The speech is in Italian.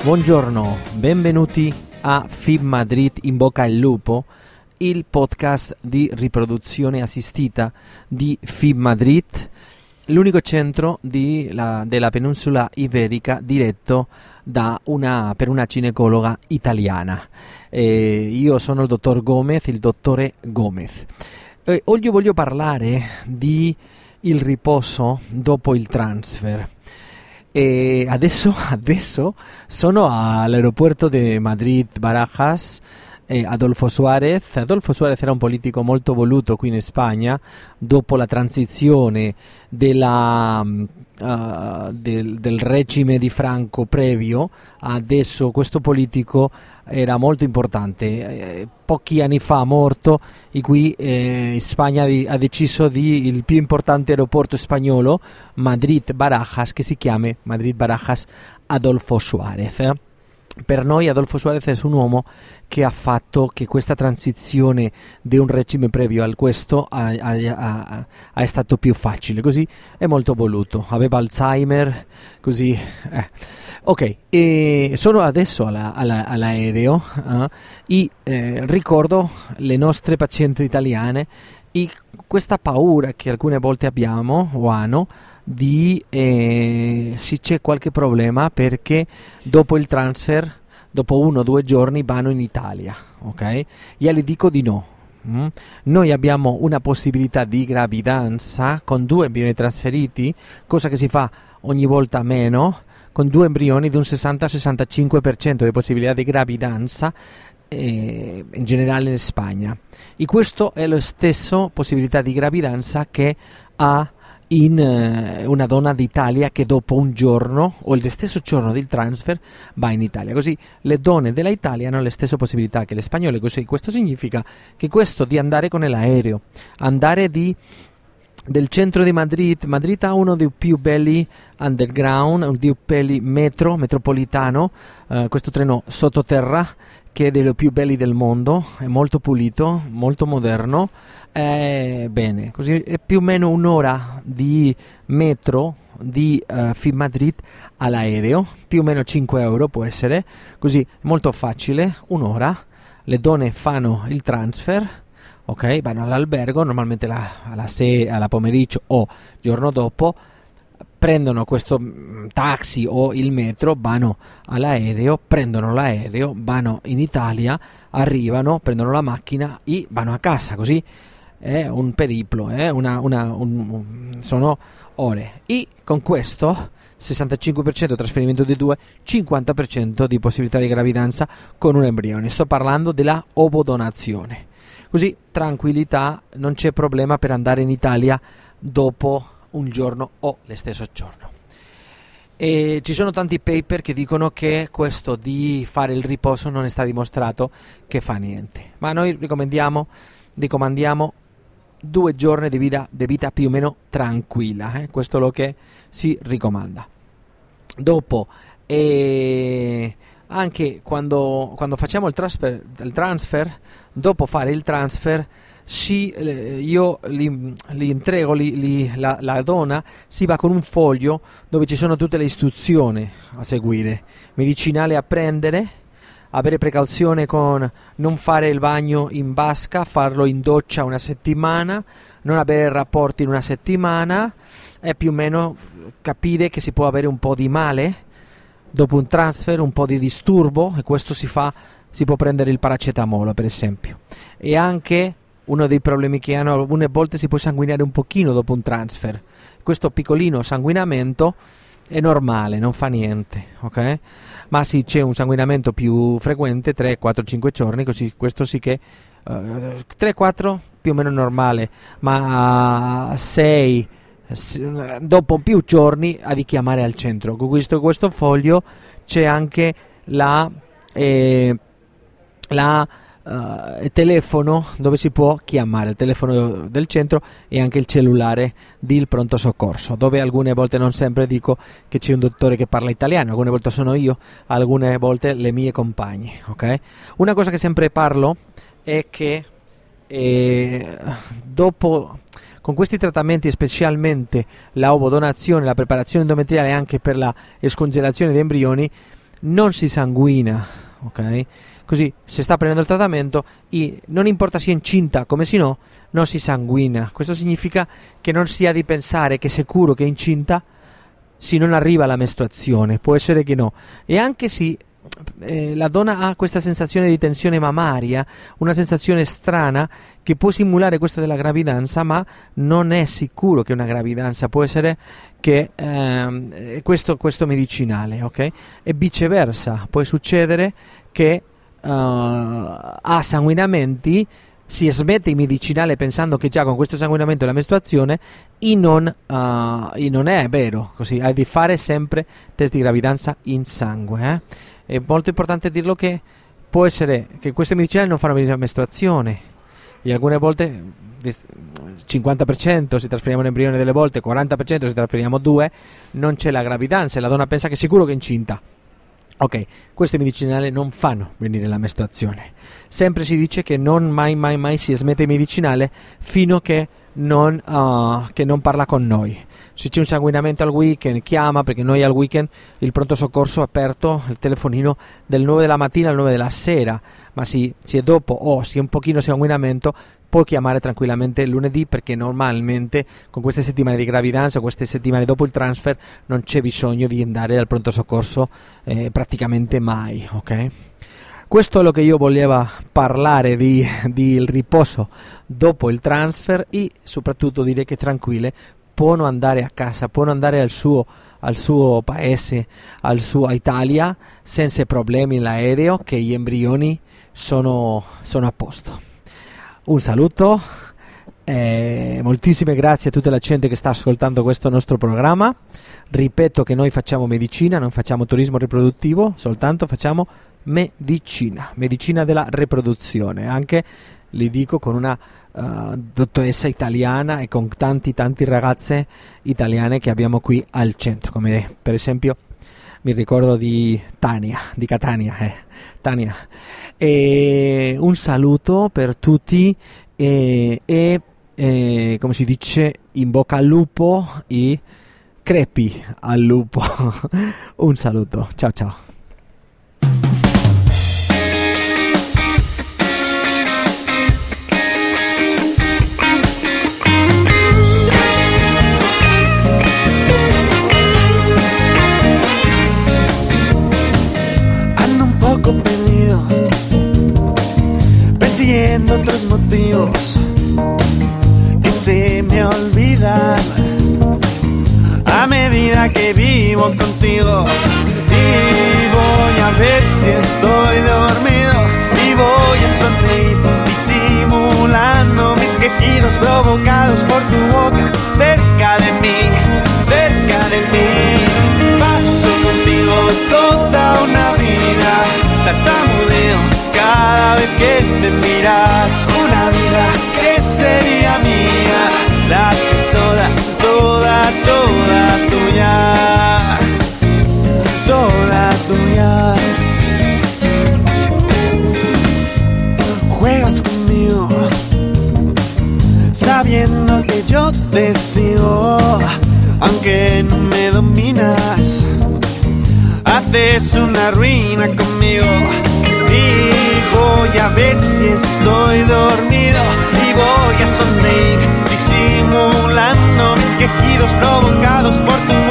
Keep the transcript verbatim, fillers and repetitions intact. Buongiorno, benvenuti a Fib Madrid in bocca al lupo, il podcast di riproduzione assistita di Fib Madrid, l'unico centro di la, della penisola iberica diretto da una, per una ginecologa italiana. Eh, io sono il dottor Gomez, il dottore Gomez. Eh, oggi voglio parlare di il riposo dopo il transfer. E adesso, adesso sono all'aeroporto di Madrid Barajas, eh, Adolfo Suárez. Adolfo Suárez era un politico molto voluto qui in Spagna dopo la transizione della, uh, del, del regime di Franco previo. Adesso questo politico era molto importante, eh, pochi anni fa morto, e qui eh, Spagna di, ha deciso di il più importante aeroporto spagnolo, Madrid Barajas, che si chiama Madrid Barajas Adolfo Suárez. Eh. Per noi Adolfo Suárez è un uomo che ha fatto che questa transizione di un regime previo al questo a, a, a, a è stato più facile, così è molto voluto, aveva Alzheimer, così... Eh. Ok, e sono adesso alla, alla, all'aereo eh, e eh, ricordo le nostre pazienti italiane e questa paura che alcune volte abbiamo o hanno di eh, se c'è qualche problema perché dopo il transfer, dopo uno o due giorni vanno in Italia, ok? Io le dico di no. Mm. Noi abbiamo una possibilità di gravidanza con due embrioni trasferiti, cosa che si fa ogni volta meno, con due embrioni di un sessanta sessantacinque per cento di possibilità di gravidanza eh, in generale in Spagna. E questo è lo stesso possibilità di gravidanza che ha in eh, una donna d'Italia che dopo un giorno o il stesso giorno del transfer va in Italia. Così le donne dell'Italia hanno le stesse possibilità che le spagnole, così questo significa che questo di andare con l'aereo, andare di del centro di Madrid. Madrid ha uno dei più belli underground, uno dei più belli metro, metropolitano, eh, questo treno sottoterra che è dei più belli del mondo, è molto pulito, molto moderno, eh, bene, così è più o meno un'ora di metro di uh, Fib Madrid all'aereo, più o meno cinque euro può essere, così molto facile, un'ora, le donne fanno il transfer, ok, vanno all'albergo, normalmente la, alla sei, alla pomeriggio o giorno dopo, prendono questo taxi o il metro, vanno all'aereo, prendono l'aereo, vanno in Italia, arrivano, prendono la macchina e vanno a casa, così è un periplo, eh? una, una, un, sono ore. E con questo sessantacinque per cento trasferimento di due, cinquanta per cento di possibilità di gravidanza con un embrione. Sto parlando della ovodonazione. Così tranquillità, non c'è problema per andare in Italia dopo un giorno o lo stesso giorno. E ci sono tanti paper che dicono che questo di fare il riposo non è stato dimostrato che fa niente, ma noi ricomandiamo, ricomandiamo due giorni di vita, di vita più o meno tranquilla, eh? Questo è lo che si ricomanda. Dopo eh, anche quando, quando facciamo il transfer, il transfer, dopo fare il transfer si, io li, li entrego li, li, la, la donna, si va con un foglio dove ci sono tutte le istruzioni a seguire, medicinale a prendere, avere precauzione con non fare il bagno in vasca, farlo in doccia una settimana, non avere rapporti in una settimana, e più o meno capire che si può avere un po' di male dopo un transfer, un po' di disturbo, e questo si fa, si può prendere il paracetamolo per esempio. E anche uno dei problemi che hanno, alcune volte si può sanguinare un pochino dopo un transfer, questo piccolino sanguinamento è normale, non fa niente, ok? Ma se c'è un sanguinamento più frequente, tre, quattro, cinque giorni, così questo sì che uh, tre quattro più o meno normale, ma sei dopo più giorni a richiamare al centro. Con questo, questo foglio c'è anche la, eh, la uh, telefono dove si può chiamare, il telefono del centro e anche il cellulare del pronto soccorso, dove alcune volte, non sempre, dico che c'è un dottore che parla italiano, alcune volte sono io, alcune volte le mie compagne, ok? Una cosa che sempre parlo è che eh, dopo con questi trattamenti, specialmente la ovodonazione, la preparazione endometriale anche per la scongelazione di embrioni, non si sanguina, ok? Così si sta prendendo il trattamento e non importa se è incinta come se no, non si sanguina. Questo significa che non si ha di pensare che è sicuro che è incinta se non arriva la mestruazione, può essere che no. E anche se eh, la donna ha questa sensazione di tensione mammaria, una sensazione strana, che può simulare questa della gravidanza, ma non è sicuro che una gravidanza, può essere che ehm, questo, questo medicinale, ok? E viceversa, può succedere che uh, ha sanguinamenti, si smette il medicinale pensando che già con questo sanguinamento è la mestruazione, e non, uh, e non è vero, così hai di fare sempre test di gravidanza in sangue, eh? È molto importante dirlo, che può essere che questi medicinali non fanno venire la mestruazione. E alcune volte cinquanta per cento si trasferiamo un embrione delle volte, quaranta per cento si trasferiamo due, non c'è la gravidanza e la donna pensa che è sicuro che è incinta. Ok, questi medicinali non fanno venire la mestruazione. Sempre si dice che non mai mai mai si smette il medicinale fino a che non, uh, che non parla con noi. Se c'è un sanguinamento al weekend chiama, perché noi al weekend il pronto soccorso è aperto, il telefonino del nove della mattina al nove della sera, ma se è dopo o se è un pochino sanguinamento può chiamare tranquillamente il lunedì, perché normalmente con queste settimane di gravidanza, queste settimane dopo il transfer, non c'è bisogno di andare al pronto soccorso eh, praticamente mai, ok? Questo è lo che io volevo parlare di, di il riposo dopo il transfer, e soprattutto dire che tranquille, può non andare a casa, può non andare al suo, al suo paese, al suo Italia, senza problemi in aereo, che gli embrioni sono, sono a posto. Un saluto, eh, moltissime grazie a tutta la gente che sta ascoltando questo nostro programma. Ripeto che noi facciamo medicina, non facciamo turismo riproduttivo, soltanto facciamo medicina, medicina della riproduzione, anche li dico con una uh, dottoressa italiana e con tanti tanti ragazze italiane che abbiamo qui al centro, come per esempio mi ricordo di Tania, di Catania, eh. Tania. E un saluto per tutti e, e, e come si dice, in bocca al lupo e crepi al lupo. Un saluto, ciao ciao. Persiguiendo otros motivos que se me olvidan a medida que vivo contigo, y voy a ver si estoy dormido, y voy a sonreír disimulando mis quejidos provocados por tu boca cerca de mí, cerca de mí. Paso contigo toda una vida, tartamudeo cada vez que te miras, una vida que sería mía, la que es toda, toda, toda tuya, toda tuya. Juegas conmigo, sabiendo que yo te sigo, aunque no me dominas, haces una ruina conmigo. ver si estoy dormido y voy a sonreír disimulando mis quejidos provocados por tu